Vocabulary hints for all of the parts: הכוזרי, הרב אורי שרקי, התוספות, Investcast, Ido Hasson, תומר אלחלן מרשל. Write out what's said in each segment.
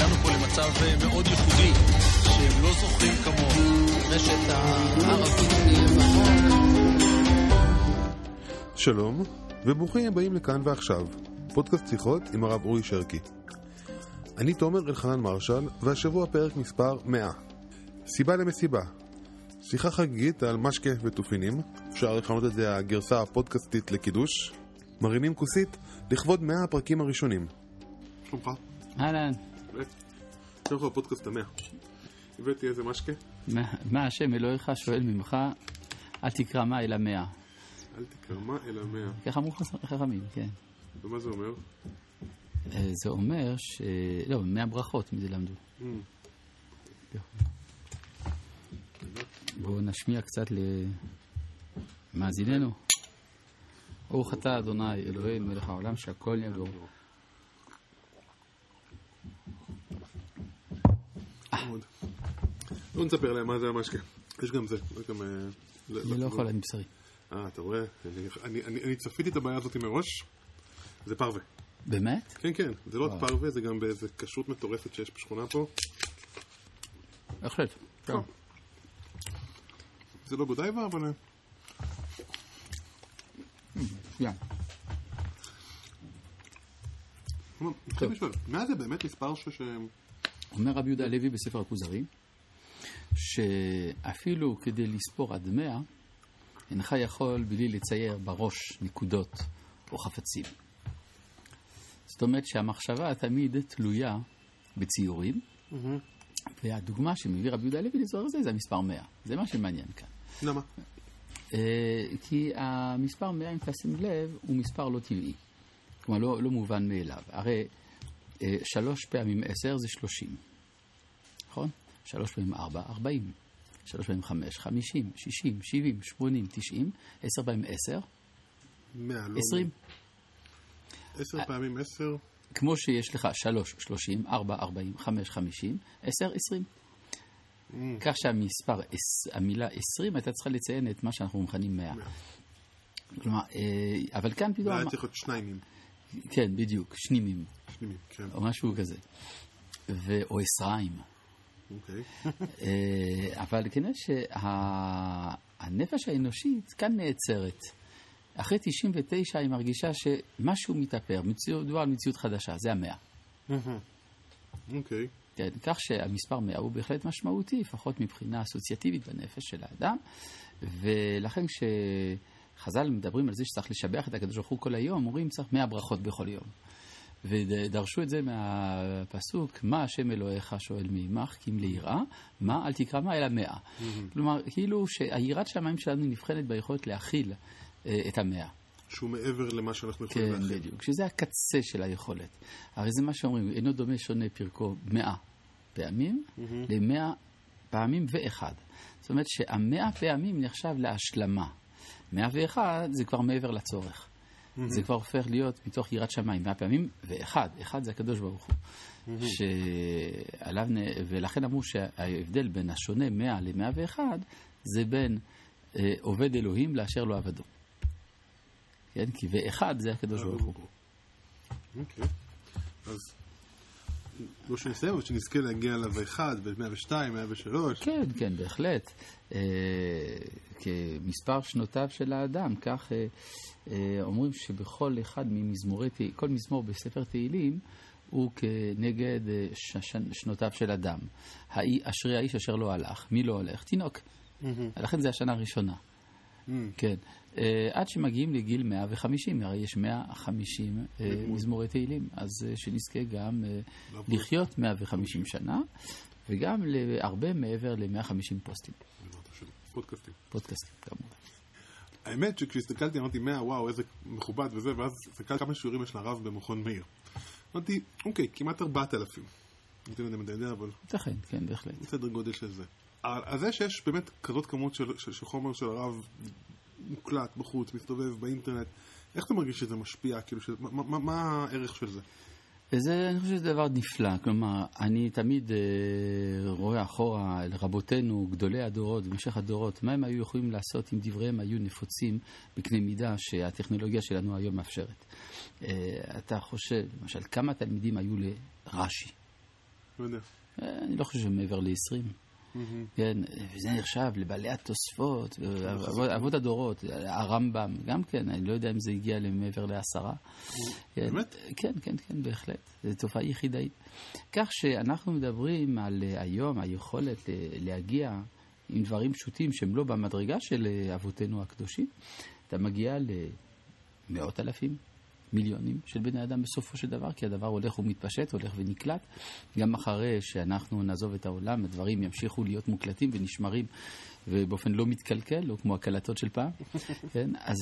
הגענו פה למצב מאוד ייחודי, שהם לא זוכרים כמוהו, רשת הערבית לבנון. שלום, וברוכים הבאים לכאן ועכשיו, פודקאסט שיחות עם הרב אורי שרקי. אני תומר אלחלן מרשל, והשבוע פרק מספר 100. סיבה למסיבה. שיחה חגיגית על משקה וטופינים, אפשר לכנות את זה הגרסה הפודקאסטית לקידוש. מרימים כוסית לכבוד 100 הפרקים הראשונים. שלומך. אהלן. שלומך בפודקאסט ה-100. הבאתי איזה משקה? מה השם אלוהיך שואל ממך, אל תקרא מה אלא 100. אל תקרא מה אלא 100. ככה אמרו חכמים, כן. ומה זה אומר? זה אומר ש... לא, 100 ברכות מזה למדו. בואו נשמיע קצת למאזיננו. ברוך אתה אדוני אלוהינו מלך העולם שהכל יגור. לא נספר להם מה זה המשקה. יש גם זה. אני לא יכול, אני בשרי. אתה רואה? אני צפיתי את הבעיה הזאת מראש. זה פרווה. באמת? כן, כן. זה לא פרווה, זה גם באיזו קשות מטורפת שיש בשכונה פה. החלט. טוב. זה לא גודייבה, אבל... ים. מה זה באמת מספר ש... אומר רבי יהודה הלוי בספר הכוזרי, שאפילו כדי לספור עד 100, אינך יכול בלי לצייר בראש נקודות או חפצים. זאת אומרת שהמחשבה תמיד תלויה בציורים, והדוגמה שמביא רבי יהודה הלוי לצורך זה המספר 100. זה מה שמעניין כאן. למה? כי המספר 100, אם תשים לב, הוא מספר לא טבעי. כלומר, לא מובן מאליו. הרי 3 פעמים 10 זה 30. נכון? 3 פעמים 4, 40. 3 פעמים 5, 50, 60, 70, 80, 90. 10 פעמים 10. 100, 20. 10 פעמים 10. כמו שיש לך 3, 30, 4, 40, 5, 50, 10, 20. כך שהמספר, המילה 20, הייתה צריכה לציין את מה שאנחנו מכנים 100. כלומר, אבל כאן פתאום... היה צריך להיות שניימים. כן, בדיוק, שנימים. שנימים, כן. או משהו כזה. או 20. אוקיי. אבל כנראה שהנפש האנושית כאן נעצרת. אחרי 99 היא מרגישה שמשהו מתאפר, דבר על מציאות חדשה, זה 100. אוקיי. כן, כך שהמספר 100 הוא בהחלט משמעותי, לפחות מבחינה אסוציאטיבית בנפש של האדם, ולכן כשחז"ל מדברים על זה שצריך לשבח את הקדוש ברוך הוא כל היום, אומרים צריך 100 ברכות בכל יום. ודרשו את זה מהפסוק, מה השם אלוהיך שואל מעמך, כי אם ליראה, מה? אל תקרא מה אלא 100. כלומר, כאילו שהיראת שמיים שלנו נבחנת ביכולת להכיל את 100. שהוא מעבר למה שאנחנו יכולים להכין. כן, בדיוק. שזה הקצה של היכולת. הרי זה מה שאומרים, אינו דומה שונה פרקו 100 פעמים, ל-100 פעמים ואחד. זאת אומרת שה-100 פעמים נחשב להשלמה. 101 זה כבר מעבר לצורך. זה כבר הופך להיות מתוך יראת שמיים. 100 פעמים ואחד. אחד זה הקדוש ברוך הוא. ולכן אמרו שההבדל בין השונה 100 ל-101 זה בין עובד אלוהים לאשר לו עבדו. כן, כי ואחד זה הקדוש ברוך הוא. אוקיי. אז לא שנסיים, אבל שנזכה להגיע אליו ואחד, ב-102, 103. כן, כן, בהחלט. כמספר שנותיו של האדם, כך אומרים שבכל אחד ממזמורי תהילים, כל מזמור בספר תהילים, הוא כנגד שנותיו של אדם. אשרי האיש אשר לא הלך. מי לא הולך? תינוק. לכן זה השנה הראשונה. כן. עד שמגיעים לגיל 150, הרי יש 150 מזמורי תהילים, אז שנזכה גם לחיות 150 שנה, וגם להרבה מעבר ל-150 פוסטים. פודקאסטים. פודקאסטים, כמובן. האמת שכשהסתכלתי, אמרתי 100, וואו, איזה מכובד וזה, ואז הסתכלתי כמה שיעורים יש לרב במכון מאיר. אמרתי, אוקיי, כמעט 4,000. אני לא יודע, אבל... תכן, כן, בהחלט. סדר גודל של זה. אז זה שיש באמת כזאת כמות של חומר של הרב... מוקלט, בחוץ, מסתובב, באינטרנט. איך אתה מרגיש שזה משפיע? כאילו, מה הערך של זה? זה, אני חושב שזה דבר נפלא. כלומר, אני תמיד רואה אחורה לרבותינו, גדולי הדורות, במשך הדורות, מה הם היו יכולים לעשות אם דבריהם היו נפוצים בקנה מידה שהטכנולוגיה שלנו היום מאפשרת. אתה חושב, למשל, כמה תלמידים היו לרש"י? לא יודע. אני לא חושב מעבר ל-20. כן, וזה נחשב לבעלי התוספות, עבוד הדורות, הרמב"ם, גם כן, אני לא יודע אם זה הגיע למעבר ל10. באמת? כן, כן, כן, בהחלט. זו תופעה יחידאית. כך שאנחנו מדברים על היום, היכולת להגיע עם דברים פשוטים שהם לא במדרגה של אבותינו הקדושים, אתה מגיע למאות אלפים, מיליונים של בני אדם בסופו של דבר, כי הדבר הולך ומתפשט, הולך ונקלט. גם אחרי שאנחנו נעזוב את העולם, הדברים ימשיכו להיות מוקלטים ונשמרים, ובאופן לא מתקלקל, לא כמו הקלטות של פעם. כן? אז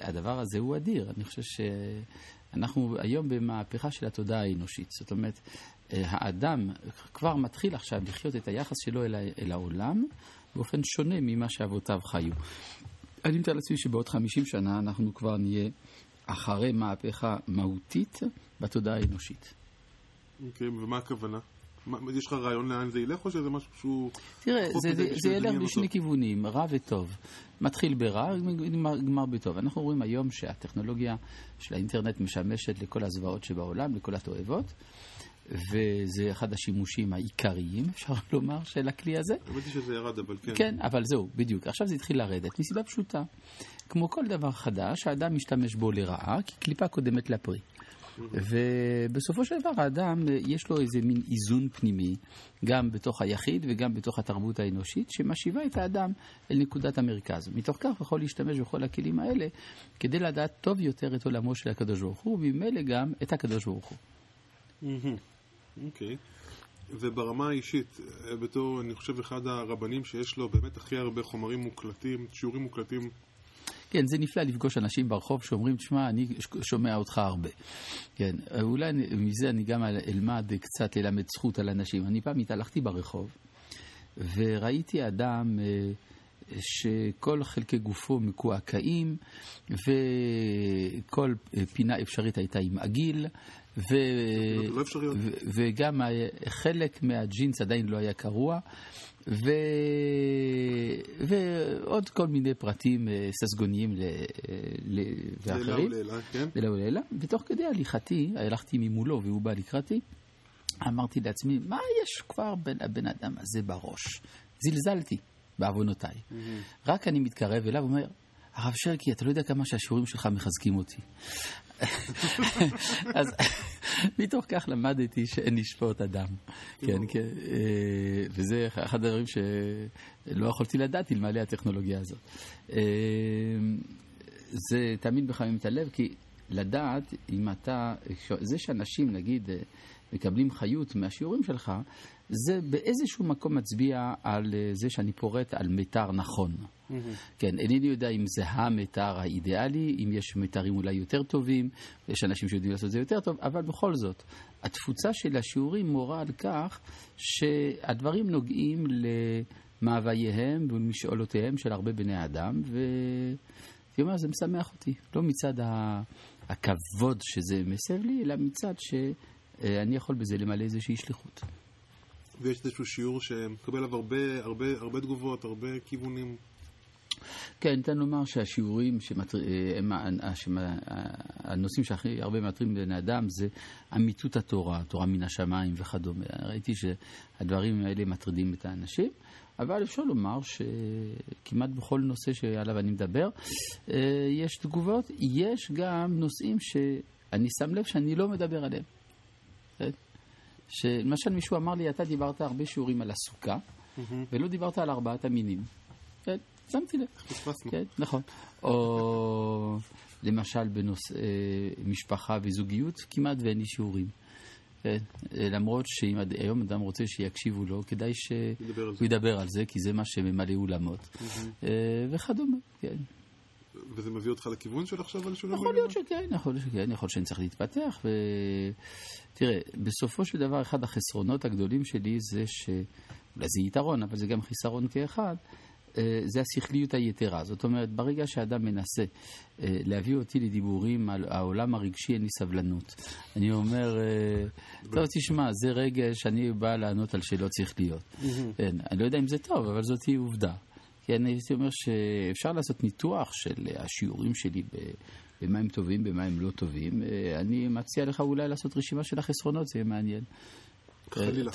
הדבר הזה הוא אדיר. אני חושב שאנחנו היום במהפכה של התודעה האנושית. זאת אומרת, האדם כבר מתחיל עכשיו לחיות את היחס שלו אל העולם, באופן שונה ממה שאבותיו חיו. אני מתאר לעצמי שבעוד 50 שנה אנחנו כבר נהיה אחרי מהפכה מהותית בתודעה האנושית. אוקיי, ומה הכוונה? יש לך רעיון לאן זה ילך או שזה משהו שהוא... תראה, זה ילך בשני כיוונים, רע וטוב. מתחיל ברע, גמר בטוב. אנחנו רואים היום שהטכנולוגיה של האינטרנט משמשת לכל הזוועות שבעולם, לכל התועבות, וזה אחד השימושים העיקריים, אפשר לומר, של הכלי הזה. האמת היא שזה ירד, אבל כן. כן, אבל זהו, בדיוק. עכשיו זה התחיל לרדת, מסיבה פשוטה. כמו כל דבר חדש, האדם משתמש בו לרעה, כי קליפה קודמת לפרי. ובסופו של דבר האדם יש לו איזה מין איזון פנימי, גם בתוך היחיד וגם בתוך התרבות האנושית, שמשיבה את האדם אל נקודת המרכז. מתוך כך יכול להשתמש בכל הכלים האלה, כדי לדעת טוב יותר את עולמו של הקדוש ברוך הוא, וממילא גם את הקדוש ברוך הוא. אוקיי. וברמה האישית, בתור, אני חושב, אחד הרבנים שיש לו באמת הכי הרבה חומרים מוקלטים, שיעורים מוקלטים. כן, זה נפלא לפגוש אנשים ברחוב שאומרים, תשמע, אני שומע אותך הרבה. כן, אולי מזה אני גם אלמד קצת ללמד זכות על אנשים. אני פעם התהלכתי ברחוב, וראיתי אדם שכל חלקי גופו מקועקעים, וכל פינה אפשרית הייתה עם עגיל, וגם חלק מהג'ינס עדיין לא היה קרוע, ועוד כל מיני פרטים ססגוניים ואחרים. ותוך כדי הליכתי, הלכתי ממולו והוא בא לקראתי, אמרתי לעצמי, מה יש כבר בין הבן אדם הזה בראש? זלזלתי בעוונותיי. רק אני מתקרב אליו ואומר, הרב שרקי, אתה לא יודע כמה שהשיעורים שלך מחזקים אותי. אז מתוך כך למדתי שאין לשפוט אדם. וזה אחד הדברים שלא יכולתי לדעת אלמלא הטכנולוגיה הזאת. זה תמיד מחמם את הלב, כי לדעת אם אתה... זה שאנשים, נגיד, מקבלים חיות מהשיעורים שלך, זה באיזשהו מקום מצביע על זה שאני פורט על מיתר נכון. כן, אינני יודע אם זה המיתר האידיאלי, אם יש מיתרים אולי יותר טובים, יש אנשים שיודעים לעשות זה יותר טוב, אבל בכל זאת, התפוצה של השיעורים מורה על כך שהדברים נוגעים למאווייהם ומשאלותיהם של הרבה בני אדם, ואומר, זה משמח אותי. לא מצד הכבוד שזה מסב לי, אלא מצד שאני יכול בזה למלא איזושהי שליחות. ויש איזשהו שיעור שמקבל עליו הרבה תגובות, הרבה כיוונים. כן, ניתן לומר שהשיעורים, הנושאים שהכי הרבה מטרים בני אדם, זה אמיתות התורה, התורה מן השמיים וכדומה. ראיתי שהדברים האלה מטרידים את האנשים, אבל אפשר לומר שכמעט בכל נושא שעליו אני מדבר, יש תגובות, יש גם נושאים שאני שם לב שאני לא מדבר עליהם. למשל מישהו אמר לי, אתה דיברת הרבה שיעורים על הסוכה, ולא דיברת על 4 המינים. כן. שמתי לב. כן, נכון. או למשל בנושא משפחה וזוגיות, כמעט ואין לי שיעורים. למרות שאם היום אדם רוצה שיקשיבו לו, כדאי שהוא ידבר על זה, כי זה מה שממלא אולמות. וכדומה, כן. וזה מביא אותך לכיוון של עכשיו על שיעורים? יכול להיות שכן, יכול להיות שאני צריך להתפתח. תראה, בסופו של דבר, אחד החסרונות הגדולים שלי זה ש... אולי זה יתרון, אבל זה גם חיסרון כאחד, זה השכליות היתרה. זאת אומרת, ברגע שאדם מנסה להביא אותי לדיבורים על העולם הרגשי, אין לי סבלנות. אני אומר, טוב, תשמע, זה רגע שאני בא לענות על שאלות שכליות. אני לא יודע אם זה טוב, אבל זאת היא עובדה. כי אני אומר שאפשר לעשות ניתוח של השיעורים שלי במה הם טובים, במה הם לא טובים. אני מציע לך אולי לעשות רשימה של החסרונות, זה יהיה מעניין. חלילה.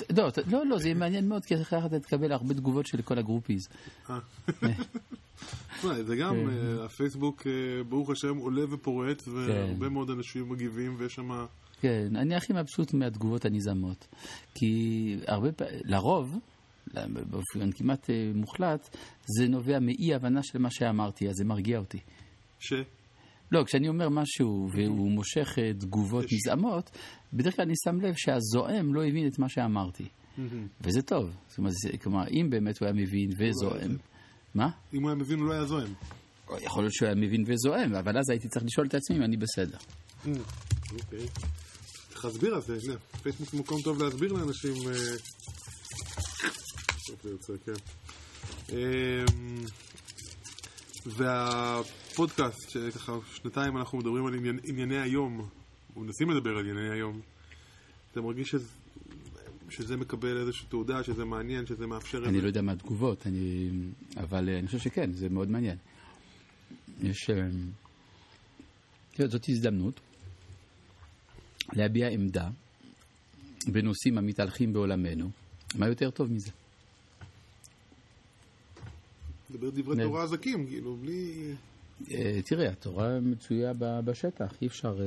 לא, זה מעניין מאוד, כי אחר כך אתה תקבל הרבה תגובות של כל הגרופיז. זה גם, הפייסבוק, ברוך השם, עולה ופורט, והרבה מאוד אנשים מגיבים, ויש שם... כן, אני הכי מבסוט מהתגובות הניזמות. כי לרוב, באופן כמעט מוחלט, זה נובע מאי הבנה של מה שאמרתי, אז זה מרגיע אותי. לא, כשאני אומר משהו והוא מושך תגובות נזעמות, בדרך כלל אני שם לב שהזועם לא הבין את מה שאמרתי. וזה טוב. כלומר, אם באמת הוא היה מבין וזועם... מה? אם הוא היה מבין, הוא לא היה זועם. יכול להיות שהוא היה מבין וזועם, אבל אז הייתי צריך לשאול את עצמי אם אני בסדר. אוקיי. צריך להסביר על זה. פייסבוק מקום טוב להסביר לאנשים. והפודקאסט, שככה שנתיים אנחנו מדברים על ענייני היום, ומנסים לדבר על ענייני היום, אתה מרגיש שזה מקבל איזושהי תעודה, שזה מעניין, שזה מאפשר... אני לא יודע מה התגובות, אבל אני חושב שכן, זה מאוד מעניין. יש... זאת הזדמנות להביע עמדה בנושאים המתהלכים בעולמנו. מה יותר טוב מזה? דבר דברי תורה עזקים, כאילו, בלי... תראה, התורה מצויה בשטח, אי אפשר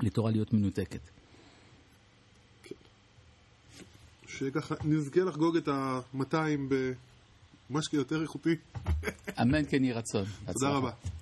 לתורה להיות מנותקת. שככה נזכה לחגוג את ה-200 במשקה יותר איכותי. אמן כן יהי רצון. תודה רבה.